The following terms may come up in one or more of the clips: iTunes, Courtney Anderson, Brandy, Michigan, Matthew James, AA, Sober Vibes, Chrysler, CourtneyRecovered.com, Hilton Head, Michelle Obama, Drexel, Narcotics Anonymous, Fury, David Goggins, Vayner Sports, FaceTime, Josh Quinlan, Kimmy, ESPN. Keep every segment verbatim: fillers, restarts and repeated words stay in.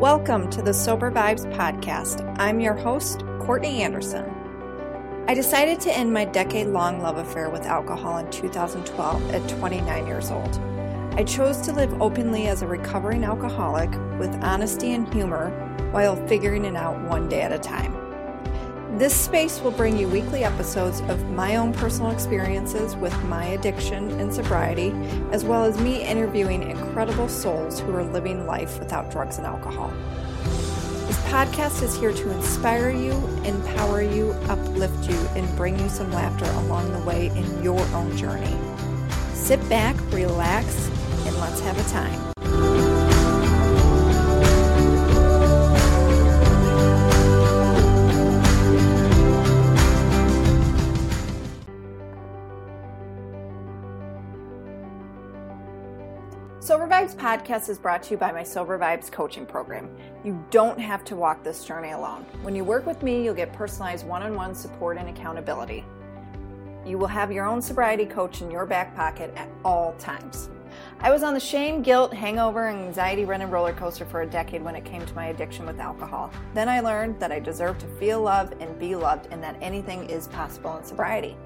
Welcome to the Sober Vibes podcast. I'm your host, Courtney Anderson. I decided to end my decade-long love affair with alcohol in two thousand twelve at twenty-nine years old. I chose to live openly as a recovering alcoholic with honesty and humor while figuring it out one day at a time. This space will bring you weekly episodes of my own personal experiences with my addiction and sobriety, as well as me interviewing incredible souls who are living life without drugs and alcohol. This podcast is here to inspire you, empower you, uplift you, and bring you some laughter along the way in your own journey. Sit back, relax, and let's have a time. Sober Vibes podcast is brought to you by my Sober Vibes coaching program. You don't have to walk this journey alone. When you work with me, you'll get personalized one-on-one support and accountability. You will have your own sobriety coach in your back pocket at all times. I was on the shame, guilt, hangover, and anxiety running roller coaster for a decade when it came to my addiction with alcohol. Then I learned that I deserve to feel love and be loved, and that anything is possible in sobriety.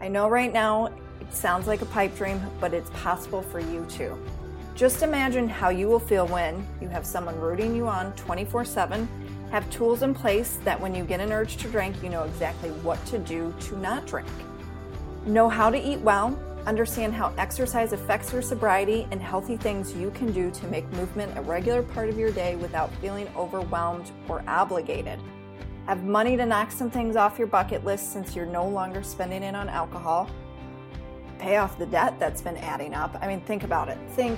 I know right now it sounds like a pipe dream, but it's possible for you too. Just imagine how you will feel when you have someone rooting you on twenty-four seven, have tools in place that when you get an urge to drink, you know exactly what to do to not drink. Know how to eat well, understand how exercise affects your sobriety, and healthy things you can do to make movement a regular part of your day without feeling overwhelmed or obligated. Have money to knock some things off your bucket list since you're no longer spending it on alcohol. Pay off the debt that's been adding up. I mean, think about it. Think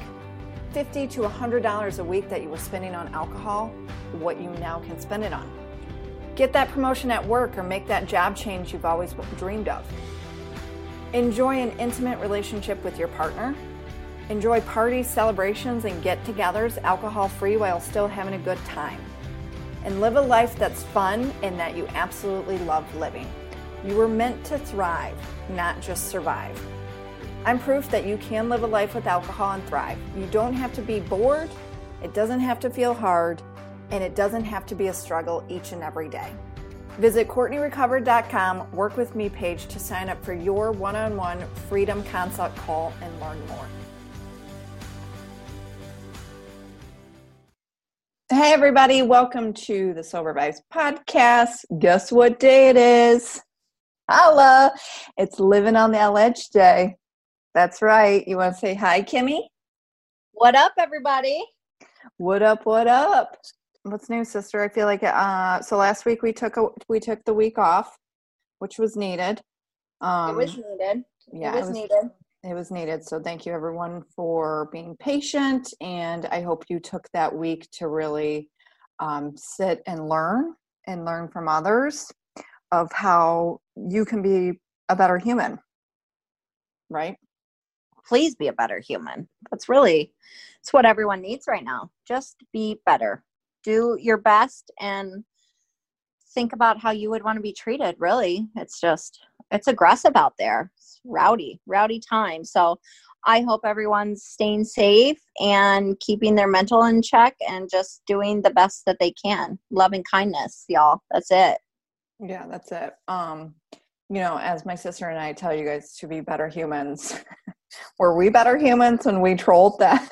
fifty to one hundred dollars a week that you were spending on alcohol, what you now can spend it on. Get that promotion at work or make that job change you've always dreamed of. Enjoy an intimate relationship with your partner. Enjoy parties, celebrations, and get-togethers alcohol-free while still having a good time. And live a life that's fun and that you absolutely love living. You were meant to thrive, not just survive. I'm proof that you can live a life with alcohol and thrive. You don't have to be bored, it doesn't have to feel hard, and it doesn't have to be a struggle each and every day. Visit Courtney Recovered dot com Work With Me page to sign up for your one-on-one Freedom Consult call and learn more. Hey everybody, welcome to the Sober Vibes podcast. Guess what day it is? Holla! It's Living on the Edge Day. That's right. You want to say hi, Kimmy? What up, everybody? What up? What up? What's new, sister? I feel like uh, so last week we took a, we took the week off, which was needed. Um, it was needed. Yeah, it was, it was needed. It was needed. So thank you, everyone, for being patient, and I hope you took that week to really um, sit and learn and learn from others of how you can be a better human. Right. Please be a better human. That's really, it's what everyone needs right now. Just be better. Do your best and think about how you would want to be treated, really. It's just, it's aggressive out there. It's rowdy, rowdy time. So I hope everyone's staying safe and keeping their mental in check and just doing the best that they can. Love and kindness, y'all. That's it. Yeah, that's it. Um, you know, as my sister and I tell you guys to be better humans, were we better humans when we trolled that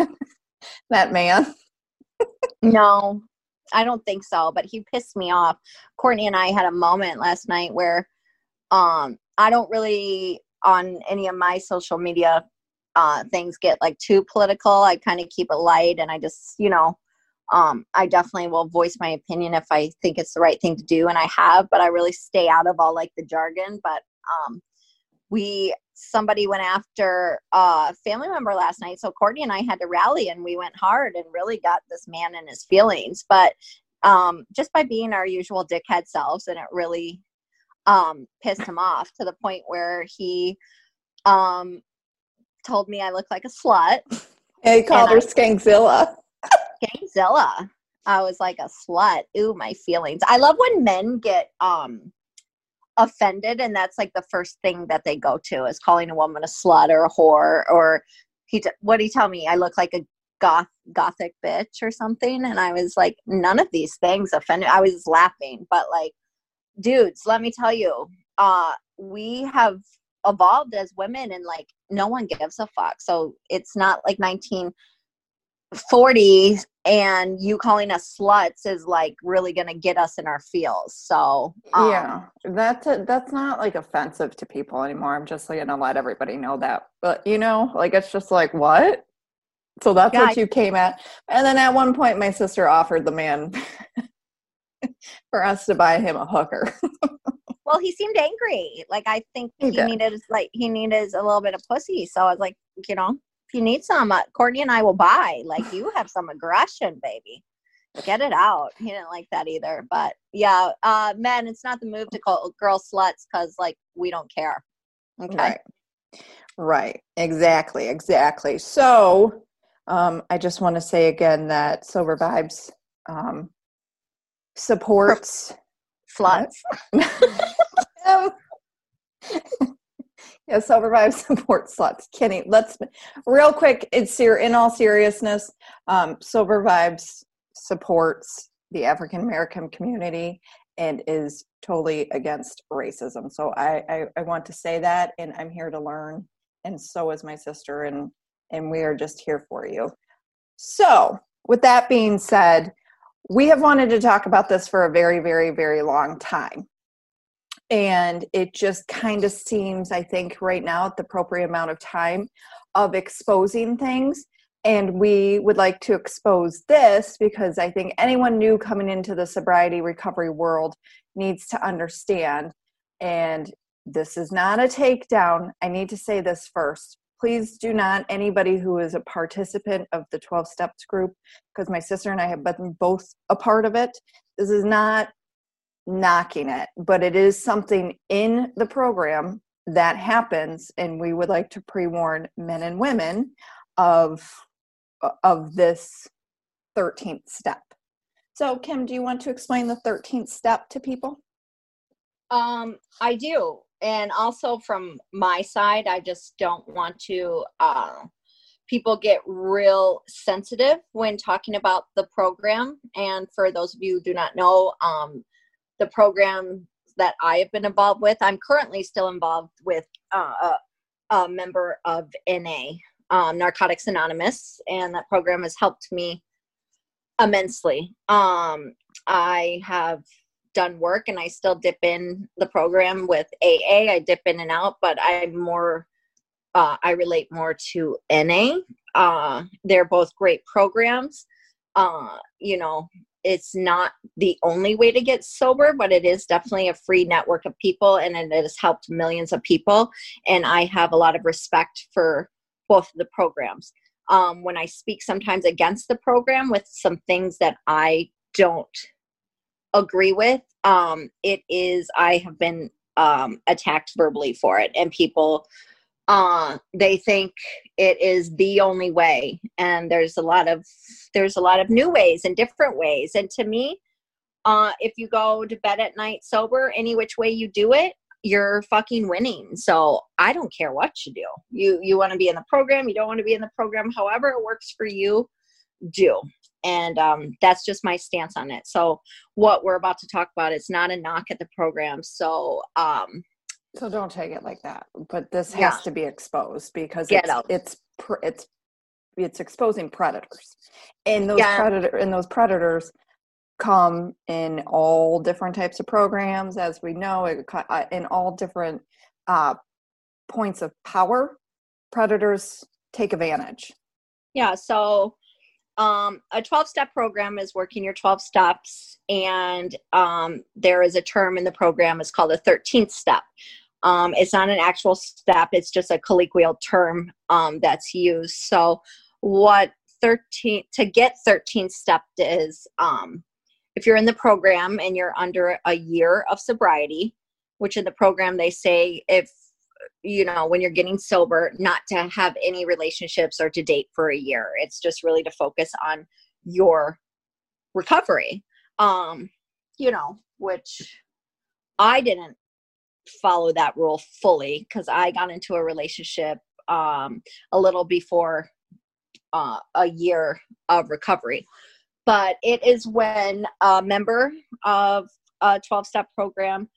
that man? No, I don't think so. But he pissed me off. Courtney and I had a moment last night where um, I don't really on any of my social media uh, things get like too political. I kind of keep it light, and I just, you know, um, I definitely will voice my opinion if I think it's the right thing to do, and I have. But I really stay out of all like the jargon. But um, we. Somebody went after a family member last night. So Courtney and I had to rally, and we went hard and really got this man in his feelings, but um, just by being our usual dickhead selves. And it really um, pissed him off to the point where he um, told me I look like a slut. And he called and her I, Skankzilla. Skankzilla. I was like a slut. Ooh, my feelings. I love when men get, um, offended, and that's like the first thing that they go to is calling a woman a slut or a whore. Or he, what do you tell me? I look like a goth gothic bitch or something. And I was like, none of these things offended. I was laughing, but like, dudes, let me tell you, uh, we have evolved as women, and like, no one gives a fuck. So it's not like nineteen forty and you calling us sluts is like really going to get us in our feels. So um, yeah, that's a, that's not like offensive to people anymore. I'm just like going to let everybody know that, but you know, like, it's just like, what? So that's yeah, what you came at. And then at one point my sister offered the man for us to buy him a hooker. Well, he seemed angry. Like, I think he, he needed, like, he needed a little bit of pussy. So I was like, you know, if you need some, uh, Courtney and I will buy. Like, you have some aggression, baby. Get it out. He didn't like that either. But yeah, uh, men, it's not the move to call girls sluts because, like, we don't care. Okay. Right. Right. Exactly. Exactly. So um, I just want to say again that Sober Vibes um, supports sluts. um, yeah, Sober Vibes support sluts. Kenny, let's real quick. It's in all seriousness. Um, Sober Vibes supports the African American community and is totally against racism. So I, I, I want to say that, and I'm here to learn, and so is my sister, and and we are just here for you. So with that being said, we have wanted to talk about this for a very, very, very long time. And it just kind of seems, I think, right now at the appropriate amount of time of exposing things. And we would like to expose this because I think anyone new coming into the sobriety recovery world needs to understand. And this is not a takedown. I need to say this first. Please do not, anybody who is a participant of the twelve Steps group, because my sister and I have been both a part of it. This is not knocking it, but it is something in the program that happens, and we would like to pre-warn men and women of of this thirteenth step. So, Kim, do you want to explain the thirteenth step to people? Um, I do. And also from my side, I just don't want to, uh, people get real sensitive when talking about the program. And for those of you who do not know, um, the program that I have been involved with, I'm currently still involved with uh, a, a member of N A, um, Narcotics Anonymous. And that program has helped me immensely. Um, I have done work, and I still dip in the program with A A. I dip in and out, but I'm more, uh, I relate more to N A. Uh, they're both great programs. Uh, you know, it's not the only way to get sober, but it is definitely a free network of people, and it has helped millions of people. And I have a lot of respect for both of the programs. Um, when I speak sometimes against the program with some things that I don't agree with, um it is I have been um attacked verbally for it, and people uh they think it is the only way, and there's a lot of there's a lot of new ways and different ways. And to me, uh if you go to bed at night sober, any which way you do it, you're fucking winning. So I don't care what you do. You you want to be in the program, you don't want to be in the program, however it works for you, do. And um, that's just my stance on it. So what we're about to talk about is not a knock at the program. So um, so don't take it like that. But this has yeah. to be exposed, because it's it's, it's it's exposing predators, and those yeah. predator and those predators come in all different types of programs, as we know, in all different uh, points of power. Predators take advantage. Yeah. So. Um, a twelve-step program is working your twelve steps, and um, there is a term in the program. It's called a thirteenth step. Um, it's not an actual step. It's just a colloquial term um, that's used. So what thirteen to get thirteenth step is um, if you're in the program and you're under a year of sobriety, which in the program they say if, you know, when you're getting sober, not to have any relationships or to date for a year. It's just really to focus on your recovery, um, you know, which I didn't follow that rule fully, because I got into a relationship um, a little before uh, a year of recovery. But it is when a member of a twelve-step program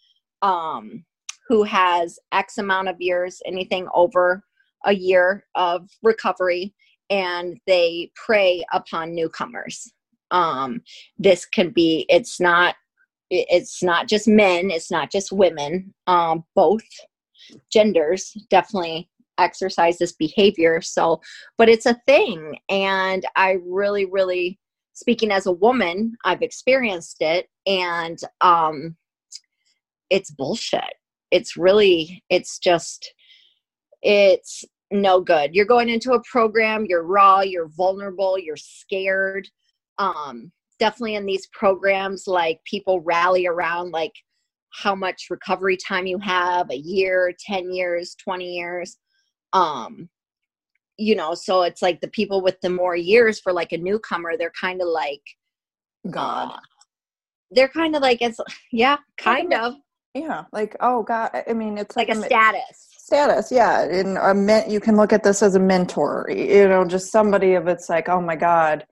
um, who has X amount of years, anything over a year of recovery, and they prey upon newcomers. Um, this can be, it's not, it's not just men, it's not just women, um, both genders definitely exercise this behavior. So, but it's a thing. And I really, really, speaking as a woman, I've experienced it, and, um, it's bullshit. It's really, it's just, it's no good. You're going into a program, you're raw, you're vulnerable, you're scared. Um, definitely in these programs, like, people rally around like how much recovery time you have, a year, ten years, twenty years. Um, you know, so it's like the people with the more years, for like a newcomer, they're kind of like, God, uh, they're kind of like, it's yeah, kind of. Yeah. Like, oh God. I mean, it's like, like a, a status. Status, yeah, and a men- you can look at this as a mentor, you know, just somebody of it's like, oh my God.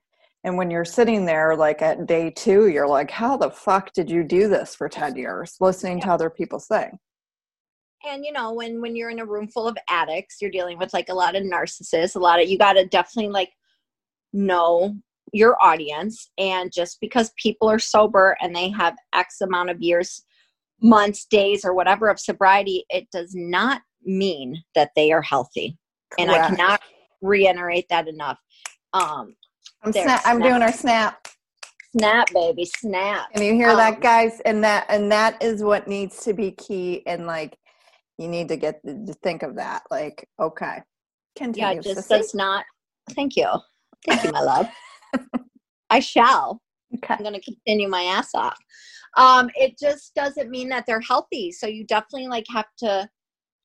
And when you're sitting there, like at day two, you're like, how the fuck did you do this for ten years, listening yeah. to other people say? And, you know, when, when you're in a room full of addicts, you're dealing with like a lot of narcissists, a lot of, you got to definitely like know your audience. And just because people are sober and they have X amount of years, months, days, or whatever of sobriety, it does not mean that they are healthy. Correct. And I cannot reiterate that enough. Um, I'm, sna- I'm doing our snap. Snap, baby, snap. Can you hear um, that, guys? And that and that is what needs to be key. And like, you need to get to think of that. Like, okay, continue. Yeah, just does not. Thank you, thank you, my love. I shall. Okay. I'm going to continue my ass off. Um, it just doesn't mean that they're healthy. So you definitely like have to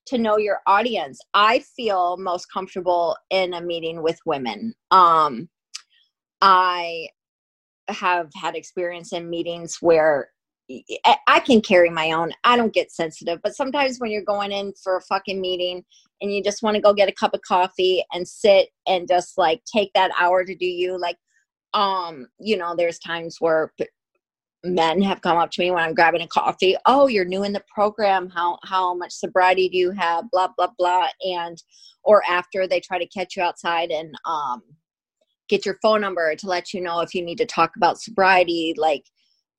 to know your audience. I feel most comfortable in a meeting with women. Um, I have had experience in meetings where I can carry my own. I don't get sensitive, but sometimes when you're going in for a fucking meeting and you just want to go get a cup of coffee and sit and just like take that hour to do you, like, um, you know, there's times where men have come up to me when I'm grabbing a coffee. Oh, you're new in the program. How, how much sobriety do you have? Blah, blah, blah. And, or after they try to catch you outside and, um, get your phone number to let you know if you need to talk about sobriety. Like,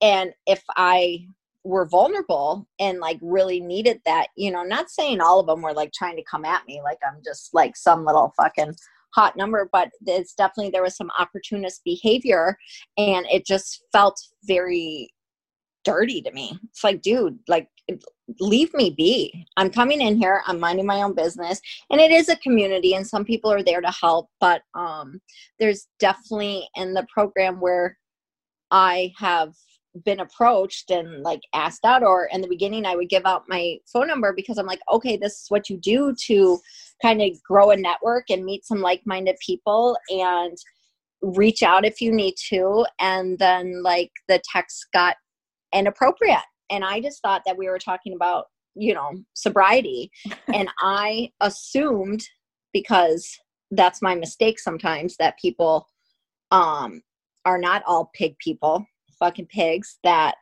and if I were vulnerable and like really needed that, you know, not saying all of them were like trying to come at me, like I'm just like some little fucking hot number, but it's definitely, there was some opportunist behavior and it just felt very dirty to me. It's like, dude, like, leave me be. I'm coming in here, I'm minding my own business, and it is a community and some people are there to help, but um, there's definitely in the program where I have been approached and like asked out, or in the beginning I would give out my phone number because I'm like, okay, this is what you do to kind of grow a network and meet some like-minded people and reach out if you need to. And then like the text got inappropriate. And I just thought that we were talking about, you know, sobriety. And I assumed, because that's my mistake sometimes, that people um, are not all pig people, fucking pigs, that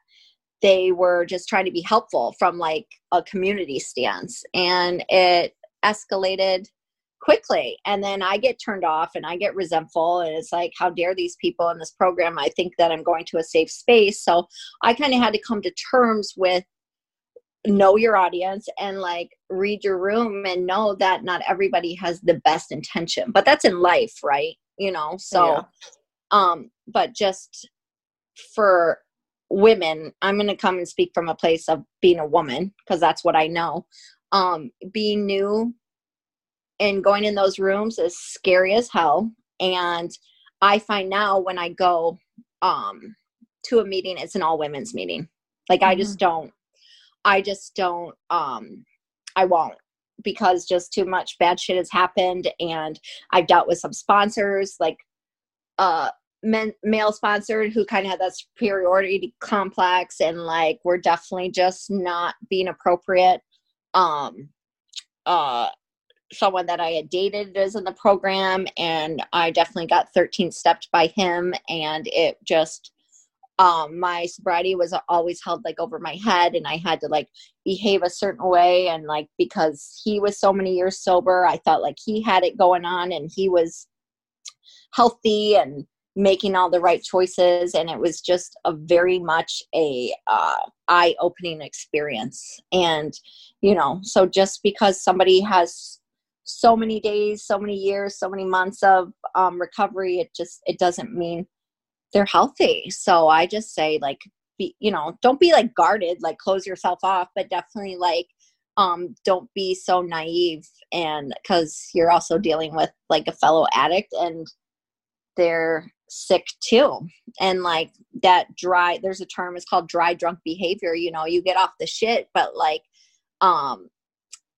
they were just trying to be helpful from like a community stance. And it escalated quickly. And then I get turned off and I get resentful. And it's like, how dare these people in this program? I think that I'm going to a safe space. So I kind of had to come to terms with, know your audience and like read your room and know that not everybody has the best intention, but that's in life, right? You know, so, yeah. um, but just for women, I'm going to come and speak from a place of being a woman, because that's what I know. Um, being new and going in those rooms is scary as hell. And I find now when I go um, to a meeting, it's an all women's meeting. Like, mm-hmm. I just don't, I just don't, um, I won't, because just too much bad shit has happened. And I've dealt with some sponsors, like uh, men, male sponsored, who kind of had that superiority complex and like, we're definitely just not being appropriate. Um, uh, someone that I had dated is in the program, and I definitely got thirteen stepped by him. And it just, um, my sobriety was always held like over my head, and I had to like behave a certain way. And like, because he was so many years sober, I thought like he had it going on and he was healthy and making all the right choices. And it was just a very much a, uh, eye opening experience. And, you know, so just because somebody has so many days, so many years, so many months of um, recovery, it just, it doesn't mean they're healthy. So I just say like, be, you know, don't be like guarded, like close yourself off, but definitely like, um, don't be so naive. And cause you're also dealing with like a fellow addict and they're sick too. And like that dry, there's a term, it's called dry drunk behavior. You know, you get off the shit, but like, um,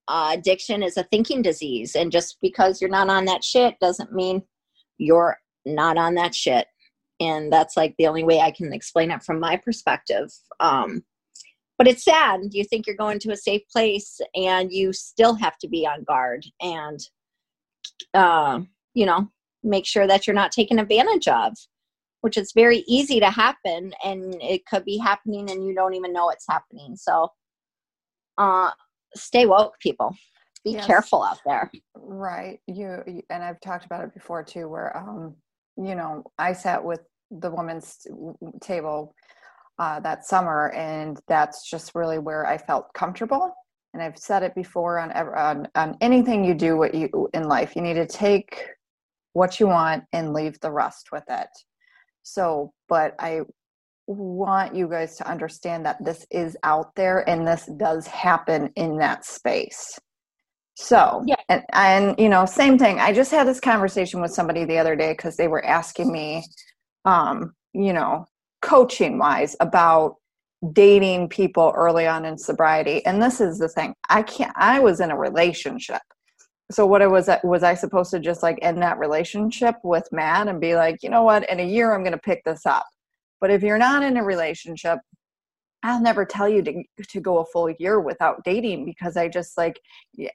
Uh, addiction is a thinking disease, and just because you're not on that shit doesn't mean you're not on that shit. And that's like the only way I can explain it from my perspective. Um, but it's sad. You think you're going to a safe place and you still have to be on guard and, uh, you know, make sure that you're not taken advantage of, which is very easy to happen, and it could be happening and you don't even know it's happening. So, uh, stay woke, people. Be yes. careful out there. Right. You, you and I've talked about it before too, where um, you know, I sat with the woman's table uh, that summer, and that's just really where I felt comfortable. And I've said it before on on, on anything you do, what you in life, you need to take what you want and leave the rest with it. So, but I want you guys to understand that this is out there and this does happen in that space. So, yeah. and, and, you know, same thing. I just had this conversation with somebody the other day because they were asking me, um, you know, coaching wise about dating people early on in sobriety. And this is the thing, I can't, I was in a relationship. So what I was, was I supposed to just like end that relationship with Matt and be like, you know what, in a year, I'm going to pick this up. But if you're not in a relationship, I'll never tell you to, to go a full year without dating, because I just like,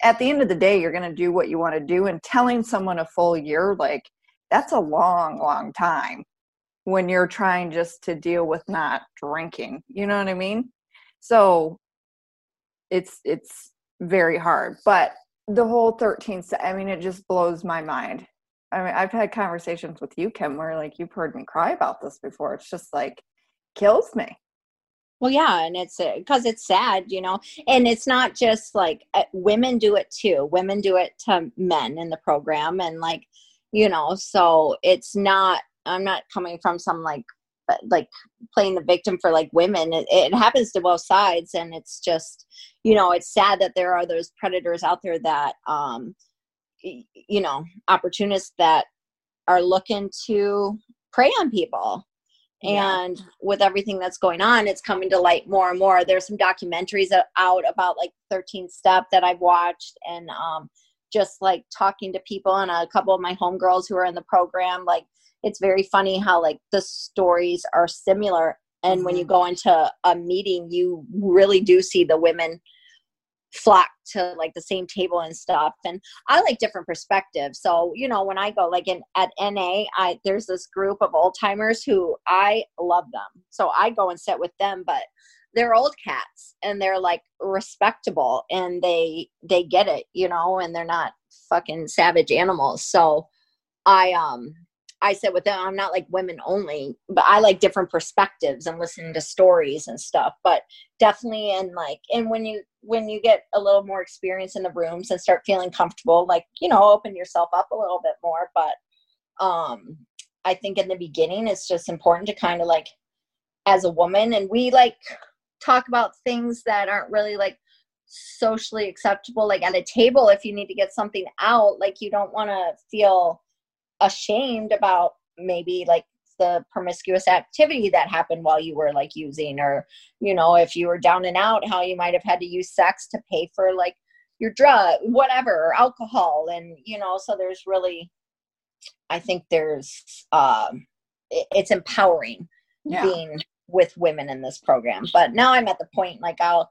at the end of the day, you're going to do what you want to do. And telling someone a full year, like that's a long, long time when you're trying just to deal with not drinking, you know what I mean? So it's, it's very hard, but the whole thirteen, I mean, it just blows my mind. I mean, I've had conversations with you, Kim, where like you've heard me cry about this before. It's just like kills me. Well, yeah. And it's because it's sad, you know, and it's not just like uh, women do it too. Women do it to men in the program. And like, you know, so it's not, I'm not coming from some like, like playing the victim for like women. It, it happens to both sides. And it's just, you know, it's sad that there are those predators out there that, um, you know, opportunists that are looking to prey on people. Yeah. And with everything that's going on, it's coming to light more and more. There's some documentaries out about like thirteen step that I've watched, and um, just like talking to people and a couple of my homegirls who are in the program. Like, it's very funny how like the stories are similar. And mm-hmm. when you go into a meeting, you really do see the women flock to like the same table and stuff. And I like different perspectives. So, you know, when I go like in at N A, I, there's this group of old timers who I love them. So I go and sit with them, but they're old cats and they're like respectable and they, they get it, you know, and they're not fucking savage animals. So I, um, I sit with them. I'm not like women only, but I like different perspectives and listening to stories and stuff. But definitely, and like, and when you when you get a little more experience in the rooms and start feeling comfortable, like, you know, open yourself up a little bit more. But um, I think in the beginning, it's just important to kind of like, as a woman, and we like talk about things that aren't really like socially acceptable, like at a table. If you need to get something out, like you don't want to feel ashamed about maybe like the promiscuous activity that happened while you were like using, or, you know, if you were down and out, how you might have had to use sex to pay for like your drug, whatever, or alcohol. And, you know, so there's really, I think there's, um, it's empowering yeah. being with women in this program. But now I'm at the point, like I'll,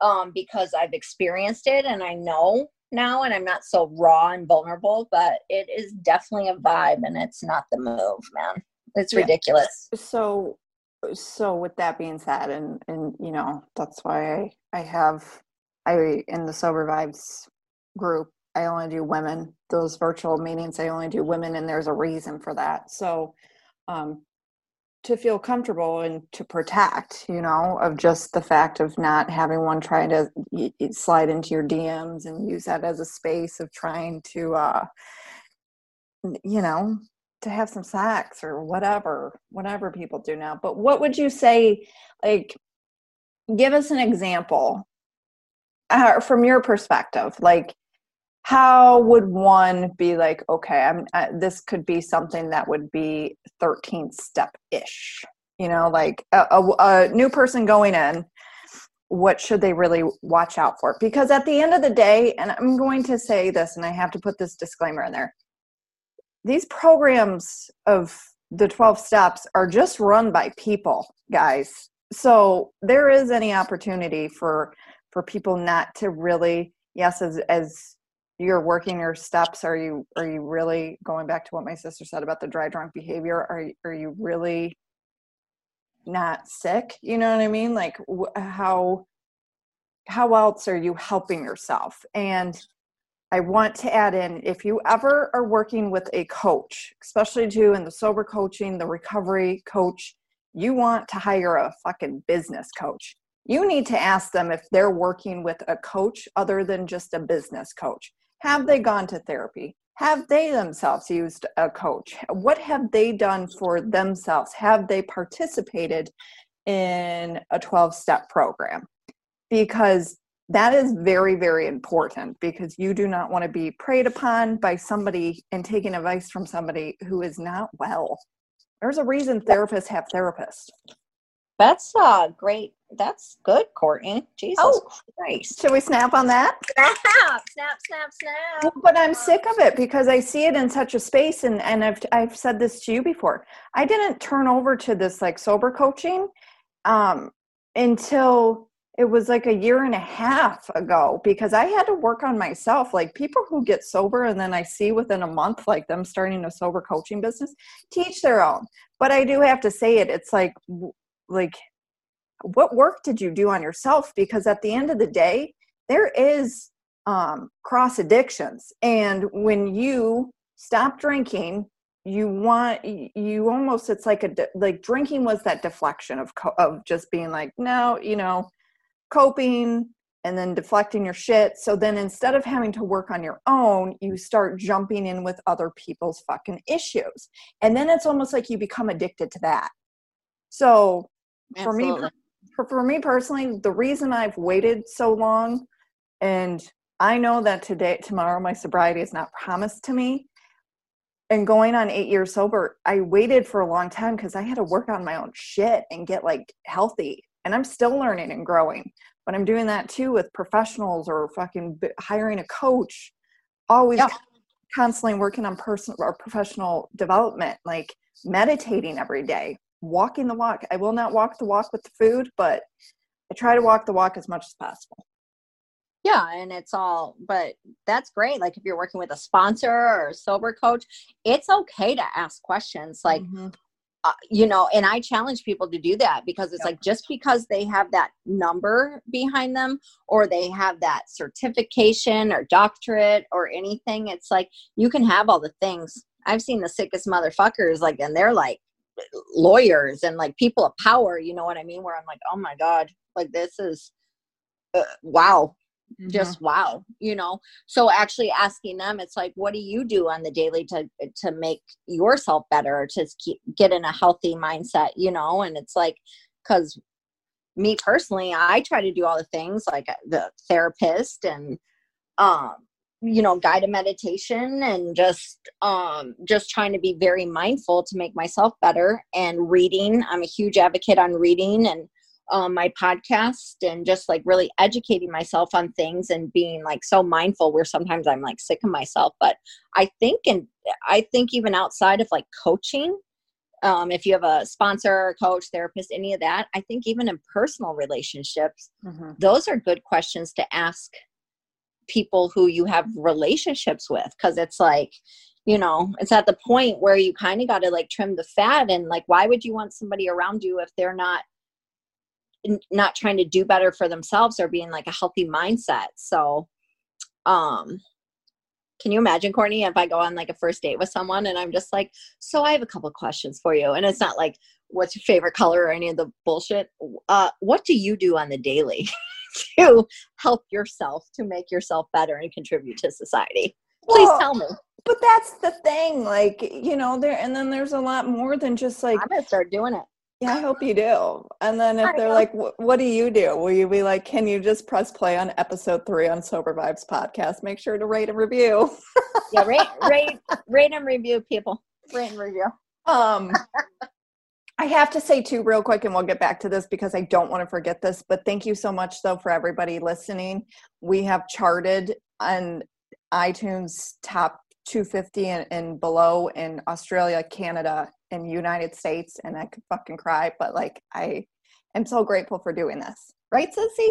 um, because I've experienced it and I know now and I'm not so raw and vulnerable, but it is definitely a vibe and it's not the move, man. It's yeah. ridiculous. So, so with that being said, and, and, you know, that's why I, I have, I, in the Sober Vibes group, I only do women, those virtual meetings, I only do women, and there's a reason for that. So, um, to feel comfortable and to protect, you know, of just the fact of not having one try to slide into your D Ms and use that as a space of trying to, uh, you know, to have some sex or whatever, whatever people do now. But what would you say, like, give us an example uh, from your perspective, like, how would one be like, okay, I'm, uh, this could be something that would be thirteenth step-ish, you know, like a, a, a new person going in, what should they really watch out for? Because at the end of the day, and I'm going to say this, and I have to put this disclaimer in there, these programs of the twelve steps are just run by people, guys. So there is any opportunity for, for people not to really, yes, as, as, you're working your steps. Are you, are you really going back to what my sister said about the dry drunk behavior? Are you, are you really not sick? You know what I mean? Like wh- how, how else are you helping yourself? And I want to add in, if you ever are working with a coach, especially too in the sober coaching, the recovery coach, you want to hire a fucking business coach. You need to ask them if they're working with a coach other than just a business coach. Have they gone to therapy? Have they themselves used a coach? What have they done for themselves? Have they participated in a twelve-step program? Because that is very, very important, because you do not want to be preyed upon by somebody and taking advice from somebody who is not well. There's a reason therapists have therapists. That's uh, great. That's good, Courtney. Jesus oh, Christ. Should we snap on that? Snap, snap, snap, snap. But I'm sick of it because I see it in such a space, and, and I've I've said this to you before. I didn't turn over to this like sober coaching um, until it was like a year and a half ago, because I had to work on myself. Like people who get sober and then I see within a month like them starting a sober coaching business, teach their own. But I do have to say it. It's like like. What work did you do on yourself? Because at the end of the day, there is um, cross addictions. And when you stop drinking, you want, you almost, it's like a, like drinking was that deflection of, of just being like, no, you know, coping and then deflecting your shit. So then instead of having to work on your own, you start jumping in with other people's fucking issues. And then it's almost like you become addicted to that. So for Absolutely. me, For, for me personally, the reason I've waited so long, and I know that today, tomorrow, my sobriety is not promised to me, and going on eight years sober, I waited for a long time because I had to work on my own shit and get like healthy, and I'm still learning and growing, but I'm doing that too with professionals or fucking hiring a coach, always yeah. constantly working on personal or professional development, like meditating every day. Walking the walk. I will not walk the walk with the food, but I try to walk the walk as much as possible. Yeah. And it's all, but that's great. Like if you're working with a sponsor or a sober coach, it's okay to ask questions. Like, mm-hmm. uh, you know, and I challenge people to do that, because it's yep. like, just because they have that number behind them or they have that certification or doctorate or anything, it's like, you can have all the things. I've seen the sickest motherfuckers. Like, and they're like, lawyers and like people of power, you know what I mean? Where I'm like, oh my God, like this is uh, wow. Mm-hmm. Just wow. You know? So actually asking them, it's like, what do you do on the daily to, to make yourself better, to keep, get in a healthy mindset, you know? And it's like, cause me personally, I try to do all the things like the therapist and, um, you know, guided meditation and just, um, just trying to be very mindful to make myself better, and reading. I'm a huge advocate on reading and, um, my podcast, and just like really educating myself on things and being like so mindful, where sometimes I'm like sick of myself. But I think, and I think even outside of like coaching, um, if you have a sponsor, coach, therapist, any of that, I think even in personal relationships, mm-hmm. those are good questions to ask people who you have relationships with, because it's like, you know, it's at the point where you kind of got to like trim the fat. And like, why would you want somebody around you if they're not not trying to do better for themselves or being like a healthy mindset? So um can you imagine, Courtney, if I go on like a first date with someone and I'm just like, so I have a couple of questions for you, and it's not like, what's your favorite color or any of the bullshit, uh what do you do on the daily to help yourself, to make yourself better and contribute to society? Please well, tell me. But that's the thing, like, you know, there, and then there's a lot more than just like, I'm gonna start doing it. Yeah, I hope you do. And then if they're like, what do you do? Will you be like, can you just press play on episode three on Sober Vibes podcast? Make sure to rate and review. Yeah, rate, rate, rate and review, people. Rate and review. Um, I have to say too, real quick, and we'll get back to this because I don't want to forget this, but thank you so much though for everybody listening. We have charted on iTunes top two fifty and, and below in Australia, Canada, in United States, and I could fucking cry, but like, I am so grateful for doing this. Right, Sissy?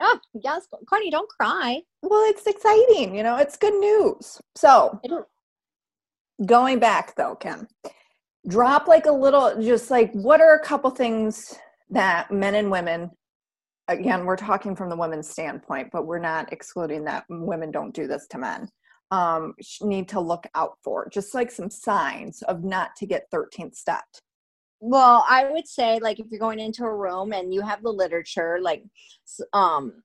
Oh, yes. Courtney, don't cry. Well, it's exciting. You know, it's good news. So going back though, Kim, drop like a little, just like, what are a couple things that men and women, again, we're talking from the women's standpoint, but we're not excluding that women don't do this to men, um need to look out for, just like some signs of not to get thirteenth stepped? Well, I would say like if you're going into a room and you have the literature, like um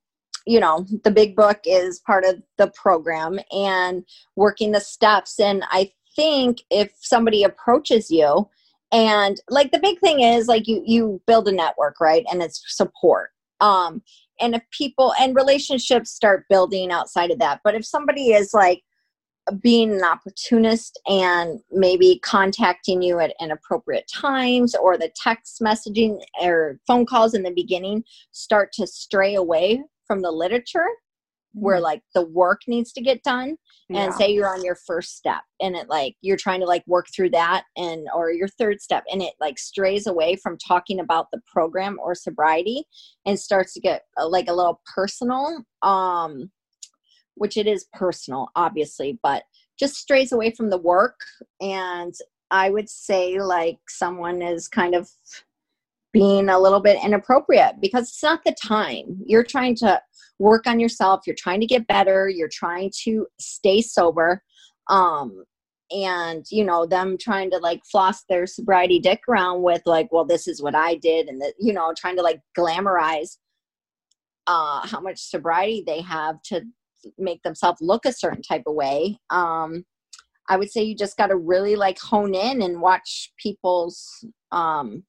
you know, the big book is part of the program and working the steps. And I think if somebody approaches you, and like the big thing is like you you build a network, right? And it's support. Um and if people and relationships start building outside of that, but if somebody is like being an opportunist and maybe contacting you at inappropriate times, or the text messaging or phone calls in the beginning start to stray away from the literature, mm-hmm. where like the work needs to get done, yeah. and say you're on your first step and it like, you're trying to like work through that, and, or your third step, and it like strays away from talking about the program or sobriety and starts to get uh, like a little personal, um, which it is personal, obviously, but just strays away from the work. And I would say like someone is kind of being a little bit inappropriate, because it's not the time. You're trying to work on yourself. You're trying to get better. You're trying to stay sober. Um, and you know, them trying to like floss their sobriety dick around with like, well, this is what I did. And that, you know, trying to like glamorize uh, how much sobriety they have to make themselves look a certain type of way. Um, I would say you just got to really like hone in and watch people's um,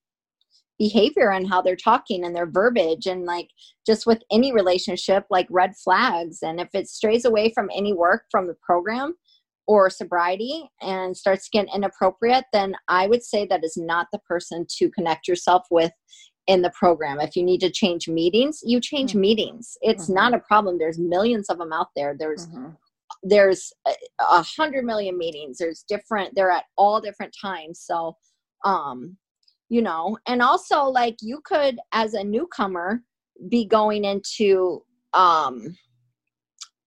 behavior and how they're talking and their verbiage, and like just with any relationship, like red flags. And if it strays away from any work from the program or sobriety and starts to get inappropriate, then I would say that is not the person to connect yourself with in the program. If you need to change meetings, you change mm-hmm. meetings. It's mm-hmm. not a problem. There's millions of them out there. There's mm-hmm. there's a hundred million meetings. There's different. They're at all different times. So, um, you know, and also like you could, as a newcomer, be going into um,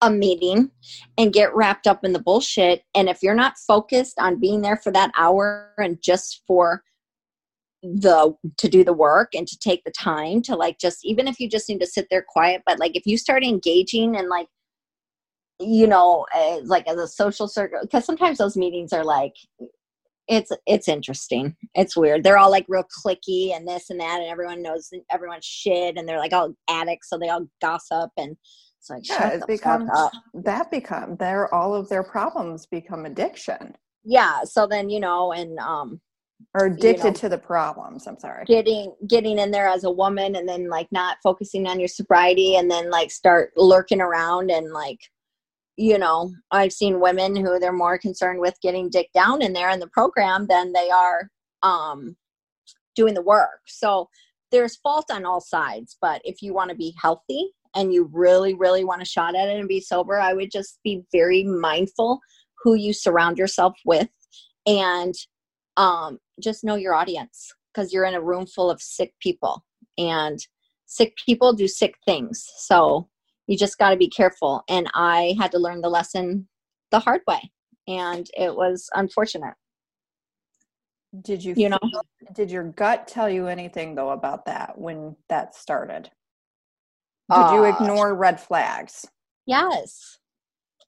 a meeting and get wrapped up in the bullshit. And if you're not focused on being there for that hour and just for the to do the work and to take the time to like, just even if you just need to sit there quiet, but like if you start engaging and like, you know, uh, like as a social circle, because sometimes those meetings are like, it's it's interesting, it's weird, they're all like real cliquey and this and that, and everyone knows everyone's shit, and they're like all addicts, so they all gossip, and it's like, yeah, it becomes that become their all of their problems become addiction. Yeah, so then, you know, and um or addicted you know, to the problems. I'm sorry. Getting getting in there as a woman, and then like not focusing on your sobriety, and then like start lurking around, and like, you know, I've seen women who they're more concerned with getting dick down in there in the program than they are um, doing the work. So there's fault on all sides. But if you want to be healthy and you really, really want a shot at it and be sober, I would just be very mindful who you surround yourself with, and um, just know your audience, because you're in a room full of sick people, and sick people do sick things. So you just got to be careful. And I had to learn the lesson the hard way. And it was unfortunate. Did you, you know, feel, did your gut tell you anything though about that when that started? Did uh, you ignore red flags? Yes.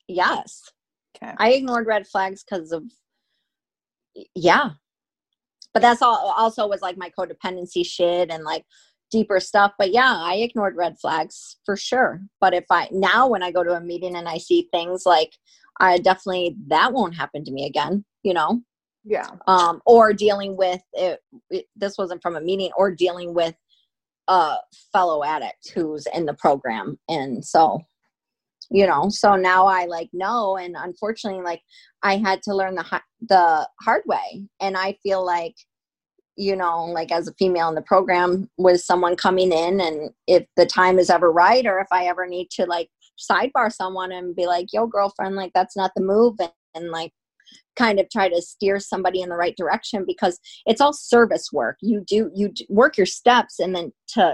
Yes. Okay. I ignored red flags because of, yeah. But that's all also was like my codependency shit and like deeper stuff. But yeah, I ignored red flags for sure. But if I, now when I go to a meeting and I see things like, I definitely, that won't happen to me again, you know? Yeah. Um, or dealing with it, it, this wasn't from a meeting, or dealing with a fellow addict who's in the program. And so, you know, so now I like know, and unfortunately, like I had to learn the the hard way. And I feel like, you know, like as a female in the program with someone coming in, and if the time is ever right, or if I ever need to like sidebar someone and be like, yo girlfriend, like that's not the move. And, and like, kind of try to steer somebody in the right direction, because it's all service work. You do, you do work your steps, and then to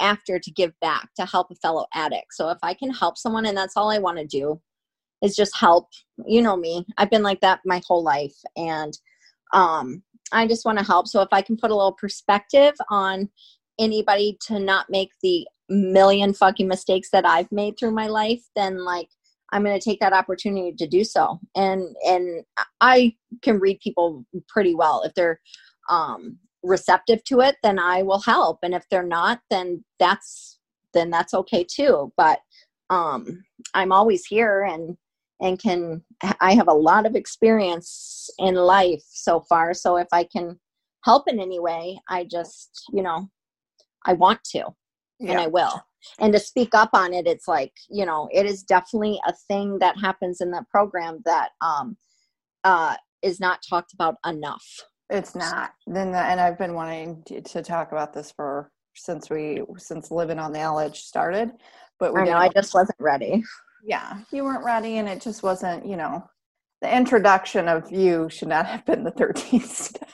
after to give back to help a fellow addict. So if I can help someone, and that's all I want to do is just help, you know me, I've been like that my whole life. And, um, I just want to help. So if I can put a little perspective on anybody to not make the million fucking mistakes that I've made through my life, then like, I'm going to take that opportunity to do so. And, and I can read people pretty well. If they're um, receptive to it, then I will help. And if they're not, then that's, then that's okay too. But um, I'm always here, and, and can, I have a lot of experience in life so far. So if I can help in any way, I just, you know, I want to, yeah. And I will. And to speak up on it, it's like, you know, it is definitely a thing that happens in the program that um, uh, is not talked about enough. It's not. Then, and I've been wanting to talk about this for since we since Living on the Edge started, but we I know I just wasn't ready. Yeah, you weren't ready, and it just wasn't. You know, the introduction of you should not have been the thirteenth step.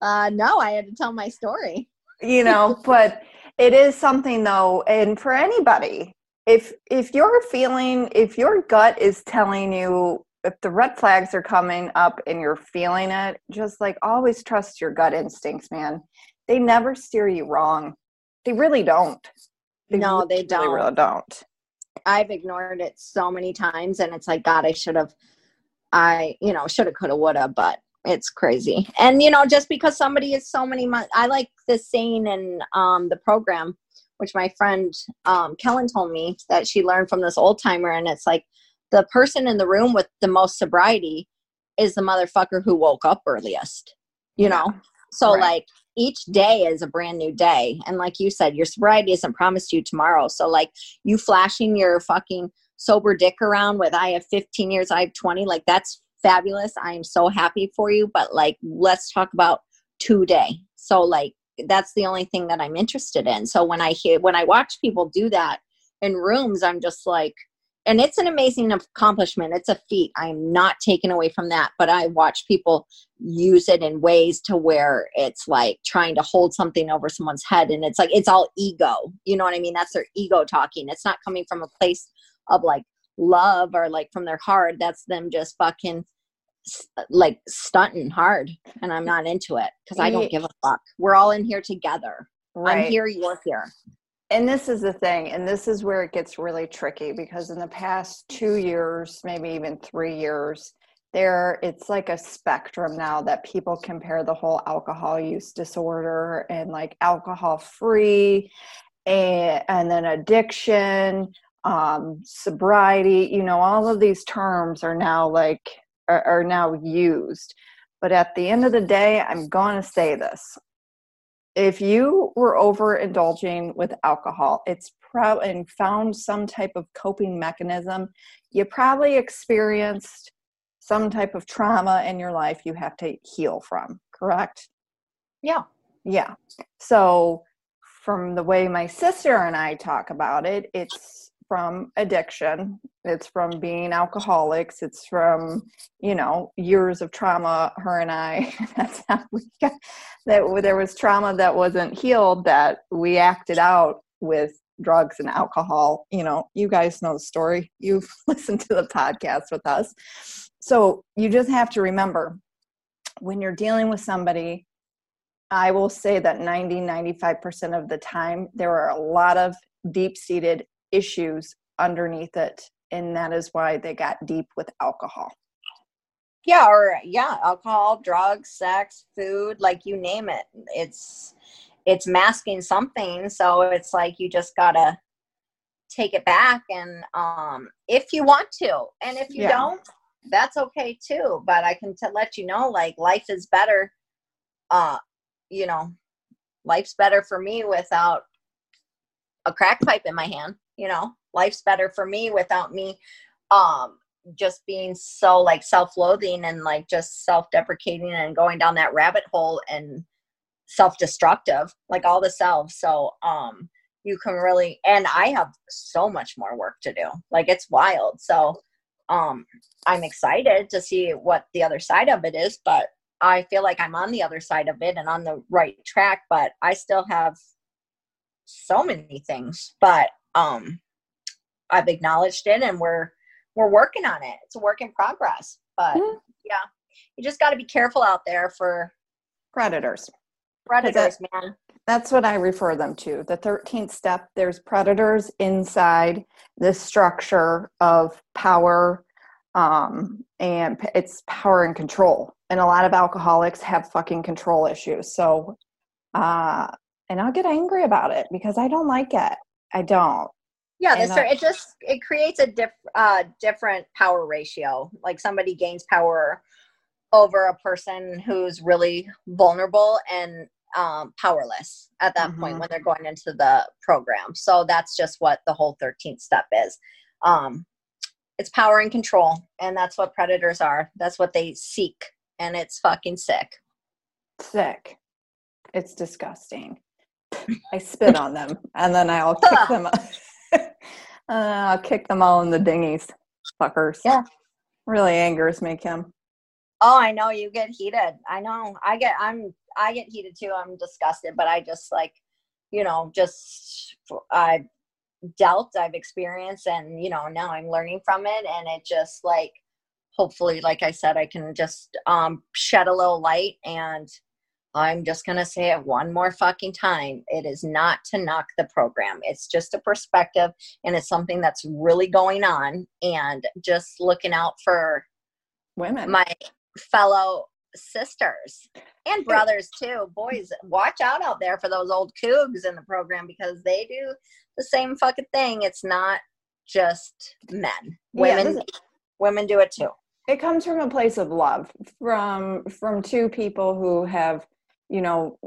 uh, no, I had to tell my story. You know, but it is something though. And for anybody, if, if you're feeling, if your gut is telling you, if the red flags are coming up and you're feeling it, just like always trust your gut instincts, man. They never steer you wrong. They really don't. They no, really, they don't. They really don't. I've ignored it so many times, and it's like, God, I should have, I, you know, should have, could have, would have, but it's crazy. And, you know, just because somebody is so many months, I like this saying in um, the program, which my friend um, Kellen told me that she learned from this old timer. And it's like, the person in the room with the most sobriety is the motherfucker who woke up earliest, you know? Yeah. So right. Like each day is a brand new day. And like you said, your sobriety isn't promised you tomorrow. So like you flashing your fucking sober dick around with, I have fifteen years, I have twenty, like that's fabulous. I am so happy for you, but like, let's talk about today. So like, that's the only thing that I'm interested in. So when I hear, when I watch people do that in rooms, I'm just like, and it's an amazing accomplishment. It's a feat. I'm not taken away from that, but I watch people use it in ways to where it's like trying to hold something over someone's head. And it's like, it's all ego. You know what I mean? That's their ego talking. It's not coming from a place of like love or like from their heart. That's them just fucking like stunting hard, and I'm not into it because I don't give a fuck. We're all in here together. Right. I'm here, you're here. And this is the thing, and this is where it gets really tricky, because in the past two years, maybe even three years, there it's like a spectrum now that people compare the whole alcohol use disorder and like alcohol free and, and then addiction, um, sobriety, you know, all of these terms are now like Are, are now used. But at the end of the day, I'm going to say this. If you were overindulging with alcohol, it's probably and found some type of coping mechanism, you probably experienced some type of trauma in your life you have to heal from, correct? Yeah. Yeah. So from the way my sister and I talk about it, it's from addiction, it's from being alcoholics, it's from, you know, years of trauma. Her and I, that's how we got, that there was trauma that wasn't healed that we acted out with drugs and alcohol. You know, you guys know the story. You've listened to the podcast with us. So you just have to remember, when you're dealing with somebody, I will say that ninety, ninety-five percent of the time, there are a lot of deep-seated issues underneath it. And that is why they got deep with alcohol. Yeah. Or yeah. Alcohol, drugs, sex, food, like you name it. It's, it's masking something. So it's like, you just gotta take it back. And, um, if you want to, and if you yeah. don't, that's okay too. But I can t- let you know, like, life is better. Uh, you know, life's better for me without a crack pipe in my hand. You know, life's better for me without me, um, just being so like self-loathing and like just self-deprecating and going down that rabbit hole and self-destructive, like all the selves. So, um, you can really, and I have so much more work to do. Like, it's wild. So, um, I'm excited to see what the other side of it is, but I feel like I'm on the other side of it and on the right track, but I still have so many things, but, um, I've acknowledged it, and we're, we're working on it. It's a work in progress, but mm-hmm. yeah, you just got to be careful out there for predators. Predators, that, man. That's what I refer them to. The thirteenth step, there's predators inside this structure of power, um, and it's power and control. And a lot of alcoholics have fucking control issues. So, uh, and I'll get angry about it because I don't like it. I don't. Yeah, this, it just, it creates a diff, uh, different power ratio. Like, somebody gains power over a person who's really vulnerable and um, powerless at that mm-hmm. point when they're going into the program. So that's just what the whole thirteenth step is. Um, it's power and control, and that's what predators are. That's what they seek, and it's fucking sick. Sick. It's disgusting. I spit on them, and then I'll kick them up. uh, I'll kick them all in the dinghies, fuckers. Yeah, really angers me, Kim. Oh, I know you get heated. I know I get. I'm. I get heated too. I'm disgusted, but I just like, you know, just I've dealt, I've experienced, and you know, now I'm learning from it, and it just like, hopefully, like I said, I can just um shed a little light. And I'm just going to say it one more fucking time. It is not to knock the program. It's just a perspective, and it's something that's really going on, and just looking out for women, my fellow sisters and brothers too. Boys, watch out out there for those old cougs in the program, because they do the same fucking thing. It's not just men. Women, yeah, women do it too. It comes from a place of love, from from two people who have, you know,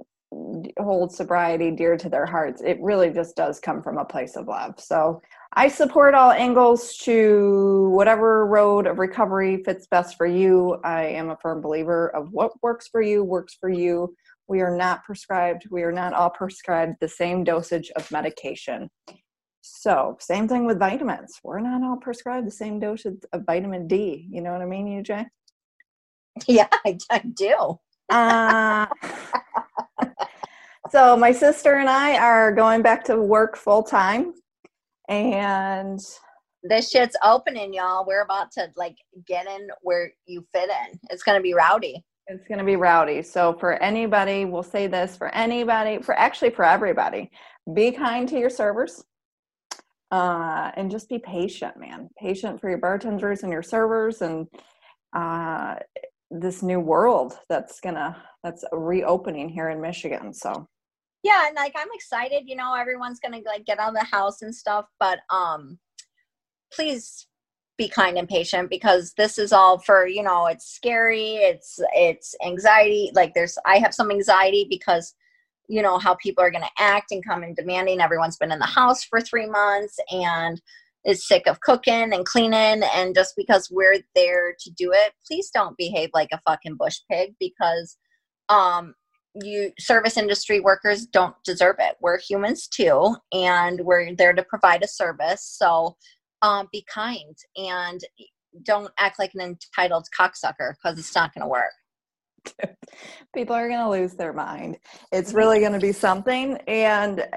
hold sobriety dear to their hearts. It really just does come from a place of love. So I support all angles to whatever road of recovery fits best for you. I am a firm believer of what works for you, works for you. We are not prescribed. We are not all prescribed the same dosage of medication. So same thing with vitamins. We're not all prescribed the same dosage of vitamin D. You know what I mean, U J? Yeah, I, I do. uh, so my sister and I are going back to work full time, and this shit's opening, y'all. We're about to like get in where you fit in. It's going to be rowdy. It's going to be rowdy. So for anybody, we'll say this for anybody, for actually for everybody, be kind to your servers, uh, and just be patient, man, patient for your bartenders and your servers. And, uh, this new world that's gonna that's reopening here in Michigan. So yeah, and like I'm excited, you know, everyone's gonna like get out of the house and stuff, but um please be kind and patient, because this is all for, you know, it's scary, it's it's anxiety. Like there's I have some anxiety because you know how people are gonna act and come and demanding. Everyone's been in the house for three months and is sick of cooking and cleaning, and just because we're there to do it, please don't behave like a fucking bush pig, because um, you service industry workers don't deserve it. We're humans too, and we're there to provide a service. So um, be kind and don't act like an entitled cocksucker, because it's not going to work. People are going to lose their mind. It's really going to be something. And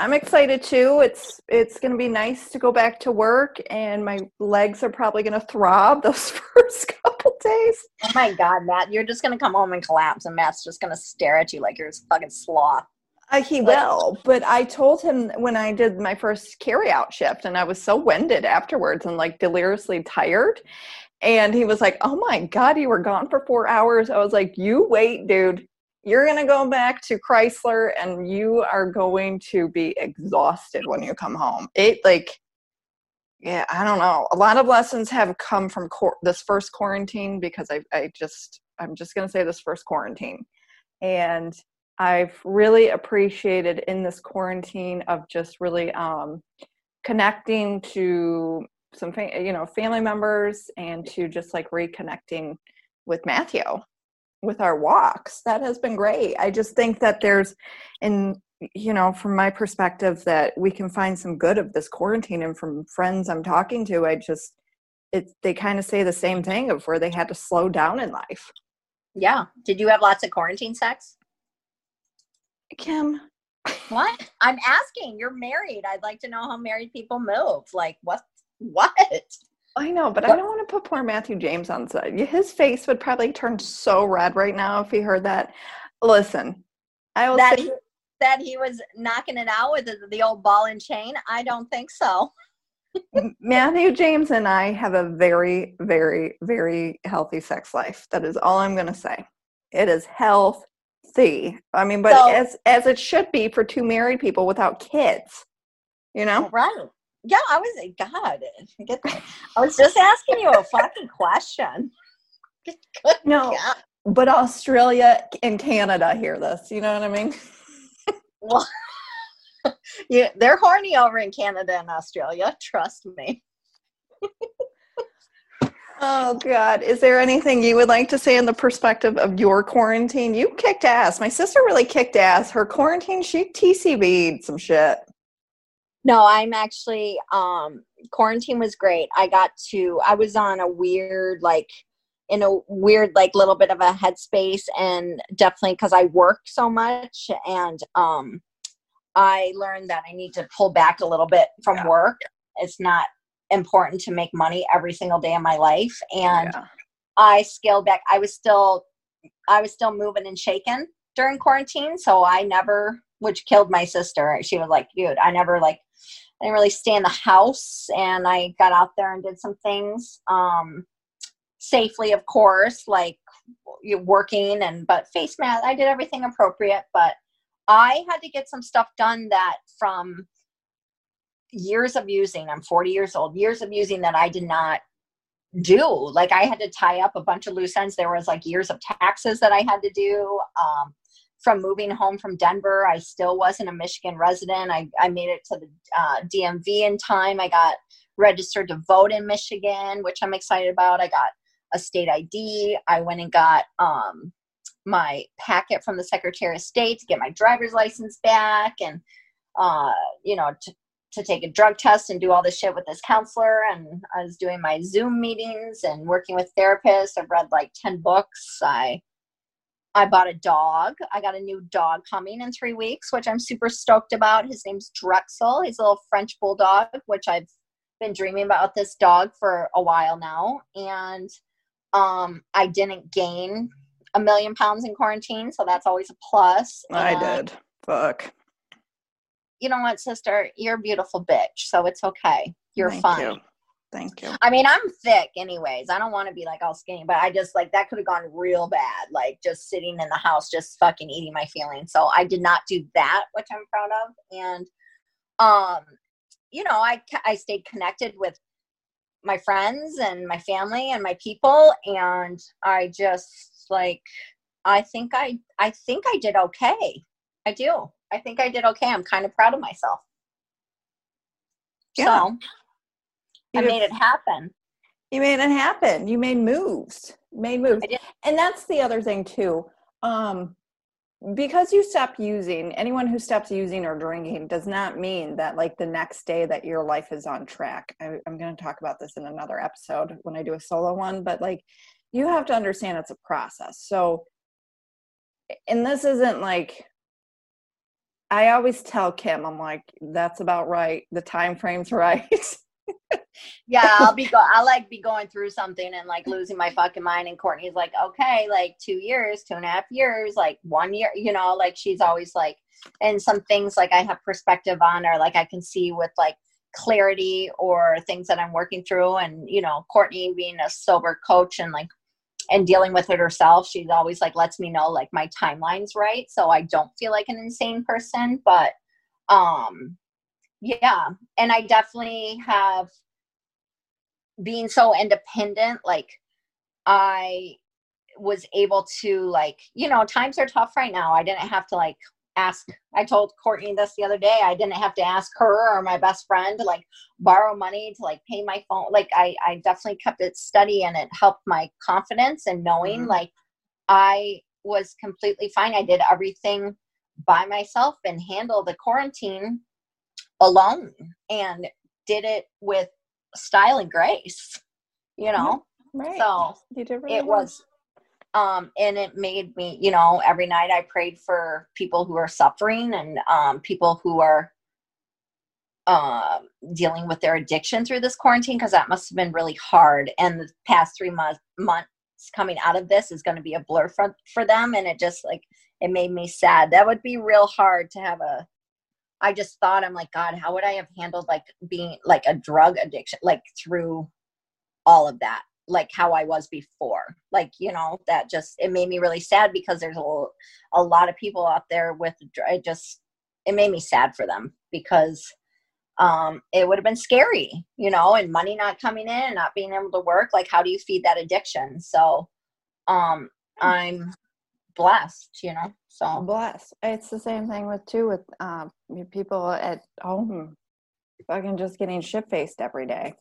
I'm excited too. It's, it's going to be nice to go back to work, and my legs are probably going to throb those first couple days. Oh my God, Matt, you're just going to come home and collapse, and Matt's just going to stare at you like you're a fucking sloth. Uh, he will, but I told him when I did my first carry-out shift, and I was so winded afterwards and like deliriously tired, and he was like, oh my God, you were gone for four hours. I was like, you wait, dude, you're going to go back to Chrysler and you are going to be exhausted when you come home. It like, yeah, I don't know. A lot of lessons have come from cor- this first quarantine, because I, I just, I'm just going to say this first quarantine. And I've really appreciated in this quarantine of just really um, connecting to some, fa- you know, family members, and to just like reconnecting with Matthew, with our walks. That has been great. I just think that there's, in, you know, from my perspective, that we can find some good of this quarantine. And from friends I'm talking to, I just, it, they kind of say the same thing of where they had to slow down in life. Yeah. Did you have lots of quarantine sex? Kim, what? I'm asking. You're married. I'd like to know how married people move. Like, what? What? I know, but what? I don't want to put poor Matthew James on side. His face would probably turn so red right now if he heard that. Listen, I will that say he, that he was knocking it out with the, the old ball and chain. I don't think so. Matthew James and I have a very, very, very healthy sex life. That is all I'm going to say. It is health. See, I mean, but so, as as it should be for two married people without kids, you know? Right. Yeah, I was, God, get that. I was just asking you a fucking question. Good no, God. But Australia and Canada hear this, you know what I mean? Well, yeah, they're horny over in Canada and Australia, trust me. Oh, God. Is there anything you would like to say in the perspective of your quarantine? You kicked ass. My sister really kicked ass. Her quarantine, she T C B'd some shit. No, I'm actually, um, quarantine was great. I got to, I was on a weird, like, in a weird, like, little bit of a headspace, and definitely because I work so much, and um, I learned that I need to pull back a little bit from yeah. work. It's not important to make money every single day of my life. And yeah. I scaled back. I was still, I was still moving and shaking during quarantine. So I never, which killed my sister. She was like, dude, I never like, I didn't really stay in the house, and I got out there and did some things, um, safely, of course, like working and, but face mask, I did everything appropriate, but I had to get some stuff done that from years of using, I'm forty years old, years of using that I did not do. Like, I had to tie up a bunch of loose ends. There was like years of taxes that I had to do, um, from moving home from Denver. I still wasn't a Michigan resident. I, I made it to the uh, D M V in time. I got registered to vote in Michigan, which I'm excited about. I got a state I D. I went and got, um, my packet from the Secretary of State to get my driver's license back, and, uh, you know, to, to take a drug test and do all this shit with this counselor. And I was doing my Zoom meetings and working with therapists. I've read like ten books. I, I bought a dog. I got a new dog coming in three weeks, which I'm super stoked about. His name's Drexel. He's a little French bulldog, which I've been dreaming about this dog for a while now. And, um, I didn't gain a million pounds in quarantine. So that's always a plus. I and, did. Fuck. You know what, sister? You're a beautiful bitch, so it's okay. You're Thank fine. You. Thank you. I mean, I'm thick anyways. I don't want to be like all skinny, but I just like that could have gone real bad, like just sitting in the house, just fucking eating my feelings. So I did not do that, which I'm proud of. And, um, you know, I, I stayed connected with my friends and my family and my people. And I just like, I think I, I think I did okay. I do. I think I did okay. I'm kind of proud of myself. Yeah. So I made it happen. You made it happen. You made moves. You made moves. And that's the other thing too. Um, because you stop using, anyone who stops using or drinking does not mean that like the next day that your life is on track. I, I'm going to talk about this in another episode when I do a solo one, but like you have to understand it's a process. So, and this isn't like, I always tell Kim, I'm like, that's about right. The time frame's right. Yeah, I'll be go- I'll like be going through something and like losing my fucking mind, and Courtney's like, okay, like two years, two and a half years, like one year, you know, like she's always like, and some things like I have perspective on, or like I can see with like clarity, or things that I'm working through. And you know, Courtney being a sober coach and like and dealing with it herself, she's always like lets me know like my timeline's right, so I don't feel like an insane person. But um yeah, and I definitely have being so independent, like I was able to like, you know, times are tough right now. I didn't have to like ask, I told Courtney this the other day, I didn't have to ask her or my best friend to like borrow money to like pay my phone. Like I, I definitely kept it steady, and it helped my confidence and knowing mm-hmm. like I was completely fine. I did everything by myself and handled the quarantine alone, and did it with style and grace, you know. Right. So you did really it well. was um and it made me, you know, every night I prayed for people who are suffering, and um people who are uh dealing with their addiction through this quarantine, because that must have been really hard. And the past three months months coming out of this is going to be a blur for, for them, and it just like it made me sad. That would be real hard to have a I just thought, I'm like, God, how would I have handled like being like a drug addiction, like through all of that, like how I was before, like, you know, that just, it made me really sad, because there's a, a lot of people out there with, it just, it made me sad for them, because um, it would have been scary, you know, and money not coming in and not being able to work. Like, how do you feed that addiction? So um, I'm blessed, you know? So blessed. It's the same thing with too with um people at home fucking just getting shit-faced every day.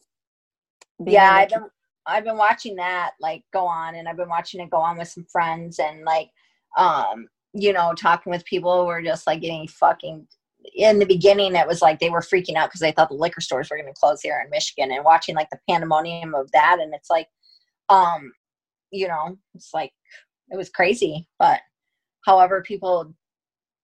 Being yeah, like, I've been I've been watching that like go on, and I've been watching it go on with some friends, and like um, you know, talking with people who are just like getting fucking in the beginning it was like they were freaking out because they thought the liquor stores were gonna close here in Michigan, and watching like the pandemonium of that, and it's like um, you know, it's like it was crazy. But however people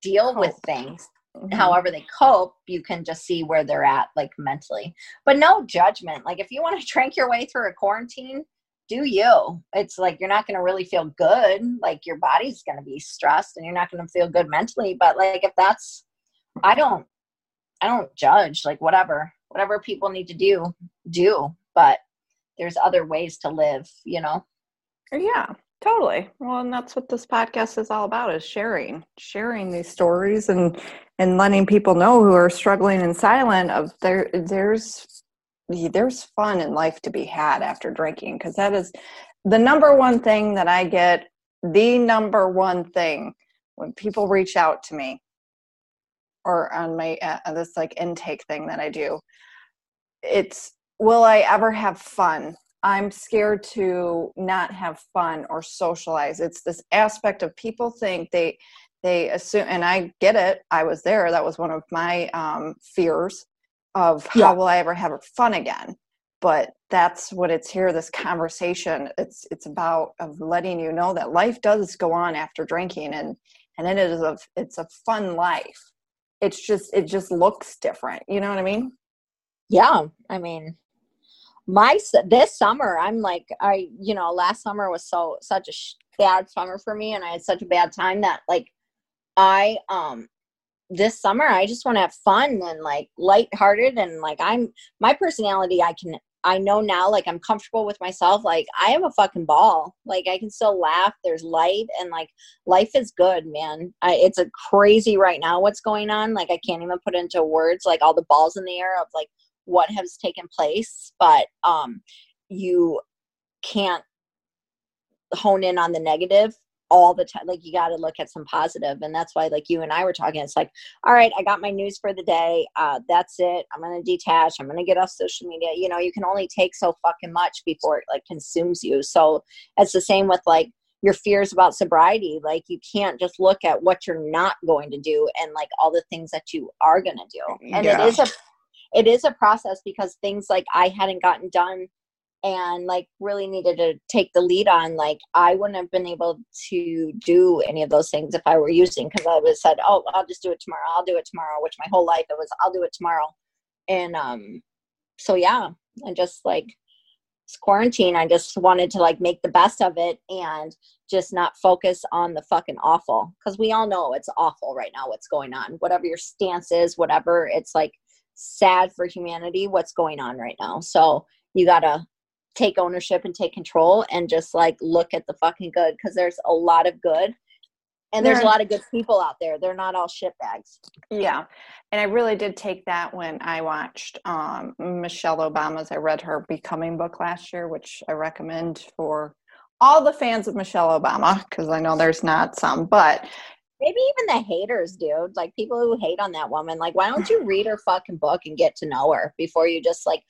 deal cope. with things, mm-hmm. however they cope, you can just see where they're at, like mentally. But no judgment. Like if you want to drink your way through a quarantine, do you. It's like, you're not going to really feel good. Like your body's going to be stressed, and you're not going to feel good mentally. But like, if that's, I don't, I don't judge, like whatever, whatever people need to do, do, but there's other ways to live, you know? Yeah. Totally. Well, and that's what this podcast is all about, is sharing, sharing these stories, and, and letting people know who are struggling and silent of there, there's, there's fun in life to be had after drinking. Cause that is the number one thing that I get, the number one thing when people reach out to me or on my, uh, this like intake thing that I do, it's, will I ever have fun? I'm scared to not have fun or socialize. It's this aspect of people think they, they assume, and I get it. I was there. That was one of my um, fears of yeah. how will I ever have fun again? But that's what it's here. This conversation, it's, it's about of letting you know that life does go on after drinking, and, and it is a, it's a fun life. It's just, it just looks different. You know what I mean? Yeah. I mean, My this summer, I'm like, I, you know, last summer was so such a sh- bad summer for me, and I had such a bad time that like I, um, this summer, I just want to have fun and like lighthearted. And like, I'm my personality, I can, I know now, like I'm comfortable with myself. Like I have a fucking ball, like I can still laugh. There's light, and like life is good, man. I, it's a crazy right now what's going on. Like I can't even put into words, like all the balls in the air of like what has taken place, but um you can't hone in on the negative all the time. Like you got to look at some positive, and that's why like you and I were talking, it's like, all right, I got my news for the day, uh that's it, I'm gonna detach, I'm gonna get off social media. You know, you can only take so fucking much before it like consumes you. So it's the same with like your fears about sobriety. Like you can't just look at what you're not going to do and like all the things that you are gonna do. And yeah. it is a It is a process, because things like I hadn't gotten done and like really needed to take the lead on, like I wouldn't have been able to do any of those things if I were using, because I would have said, oh, I'll just do it tomorrow. I'll do it tomorrow, which my whole life it was, I'll do it tomorrow. And um, so, yeah, and just like it's quarantine, I just wanted to like make the best of it and just not focus on the fucking awful, because we all know it's awful right now, what's going on, whatever your stance is, whatever. It's like sad for humanity, what's going on right now. So you got to take ownership and take control and just like look at the fucking good, because there's a lot of good and there's a lot of good people out there. They're not all shitbags. Yeah. And I really did take that when I watched um, Michelle Obama's, I read her Becoming book last year, which I recommend for all the fans of Michelle Obama, because I know there's not some, but maybe even the haters, dude, like people who hate on that woman, like, why don't you read her fucking book and get to know her before you just like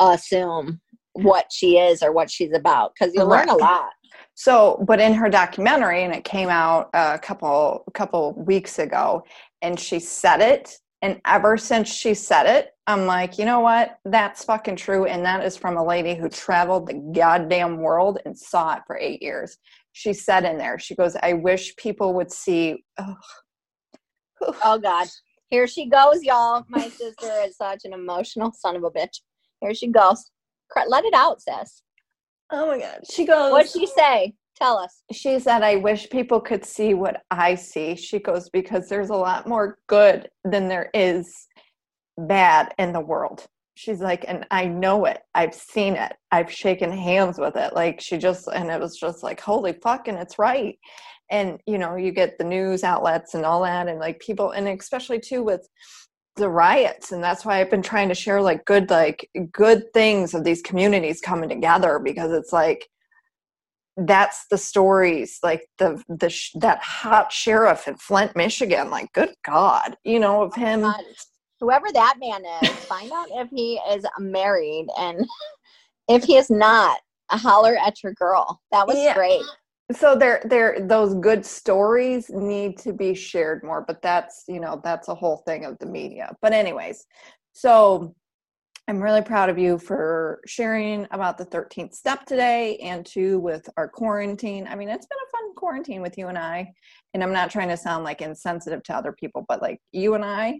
assume what she is or what she's about, because you learn a lot. So, but in her documentary, and it came out a couple couple weeks ago, and she said it, and ever since she said it, I'm like, you know what? That's fucking true, and that is from a lady who traveled the goddamn world and saw it for eight years. She said in there, she goes, I wish people would see. Oh, oh God. Here she goes, y'all. My sister is such an emotional son of a bitch. Here she goes. Let it out, sis. Oh my God. She goes, what'd she say? Tell us. She said, I wish people could see what I see. She goes, because there's a lot more good than there is bad in the world. She's like, and I know it. I've seen it. I've shaken hands with it. Like she just, and it was just like, holy fuck. And it's right. And you know, you get the news outlets and all that. And like people, and especially too with the riots. And that's why I've been trying to share like good, like good things of these communities coming together, because it's like, that's the stories, like the, the, sh- that hot sheriff in Flint, Michigan, like good God, you know, of him. Oh, whoever that man is, find out if he is married, and if he is not, holler at your girl. That was yeah. great. So there, there, those good stories need to be shared more, but that's, you know, that's a whole thing of the media. But anyways, so I'm really proud of you for sharing about the thirteenth step today, and too with our quarantine. I mean, it's been a fun quarantine with you and I, and I'm not trying to sound like insensitive to other people, but like you and I,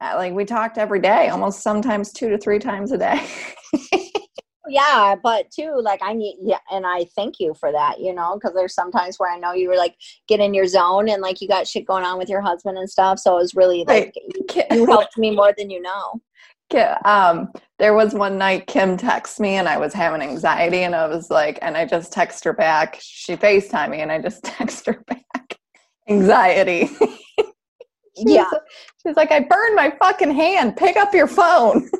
like we talked every day, almost sometimes two to three times a day. Yeah, but too, like I need, yeah, and I thank you for that, you know, because there's sometimes where I know you were like, get in your zone, and like you got shit going on with your husband and stuff. So it was really like, you, you helped me more than you know. Um, there was one night Kim texted me and I was having anxiety, and I was like, and I just text her back. She FaceTimed me and I just text her back. Anxiety. She's, yeah. She's like, I burned my fucking hand. Pick up your phone.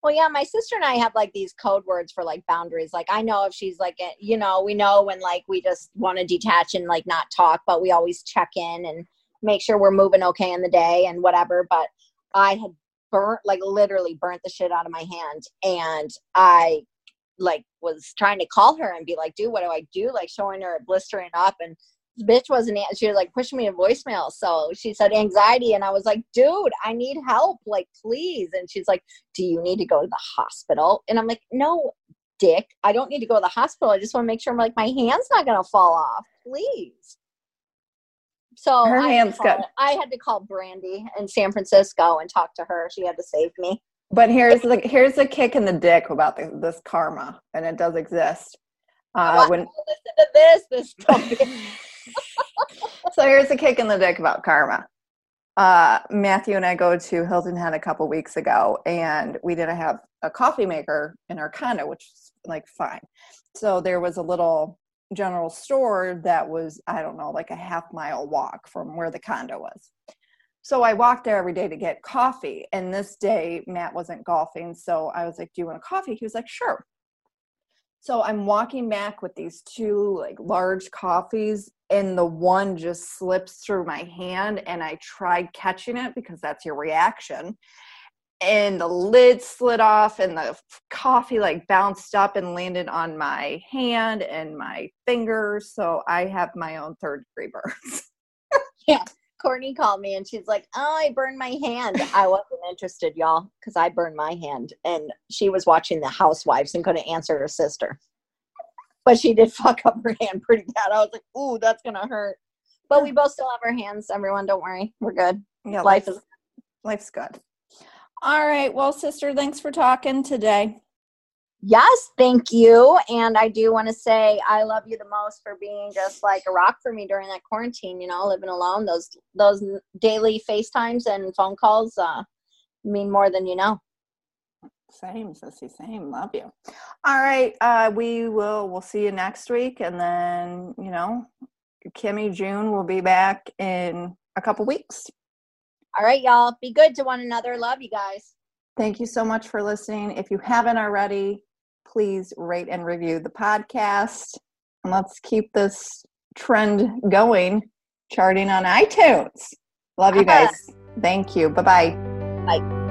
Well, yeah, my sister and I have like these code words for like boundaries. Like I know if she's like, you know, we know when like we just want to detach and like not talk, but we always check in and make sure we're moving okay in the day and whatever. But I had burnt, like literally burnt the shit out of my hand. And I like was trying to call her and be like, dude, what do I do? Like showing her it blistering up, and bitch wasn't, she was like pushing me a voicemail. So she said anxiety, and I was like, dude, I need help, like please. And she's like, do you need to go to the hospital? And I'm like, no dick, I don't need to go to the hospital. I just want to make sure I'm like my hand's not gonna fall off, please. So her I hand's good. I had to call Brandy in San Francisco and talk to her. She had to save me. But here's the here's the kick in the dick about the, this karma, and it does exist. Uh, oh, when, listen to this this topic. So here's a kick in the dick about karma. Uh, Matthew and I go to Hilton Head a couple weeks ago, and we didn't have a coffee maker in our condo, which is like fine. So there was a little general store that was, I don't know, like a half mile walk from where the condo was. So I walked there every day to get coffee. And this day Matt wasn't golfing. So I was like, do you want a coffee? He was like, sure. So I'm walking back with these two like large coffees, and the one just slips through my hand, and I tried catching it because that's your reaction. And the lid slid off, and the coffee like bounced up and landed on my hand and my fingers. So I have my own third degree burns. Yeah. Courtney called me and she's like, oh, I burned my hand. I wasn't interested, y'all, because I burned my hand. And she was watching The Housewives and couldn't answer her sister. But she did fuck up her hand pretty bad. I was like, ooh, that's going to hurt. But we both still have our hands, everyone. Don't worry. We're good. Yeah, life is life's good. All right. Well, sister, thanks for talking today. Yes, thank you. And I do want to say I love you the most for being just like a rock for me during that quarantine, you know, living alone. Those those daily FaceTimes and phone calls uh, mean more than you know. Same, sissy, same. Love you. All right. Uh, we will we'll see you next week. And then, you know, Kimmy June will be back in a couple weeks. All right, y'all. Be good to one another. Love you guys. Thank you so much for listening. If you haven't already, please rate and review the podcast. And let's keep this trend going, charting on iTunes. Love you guys. Thank you. Bye-bye. Bye.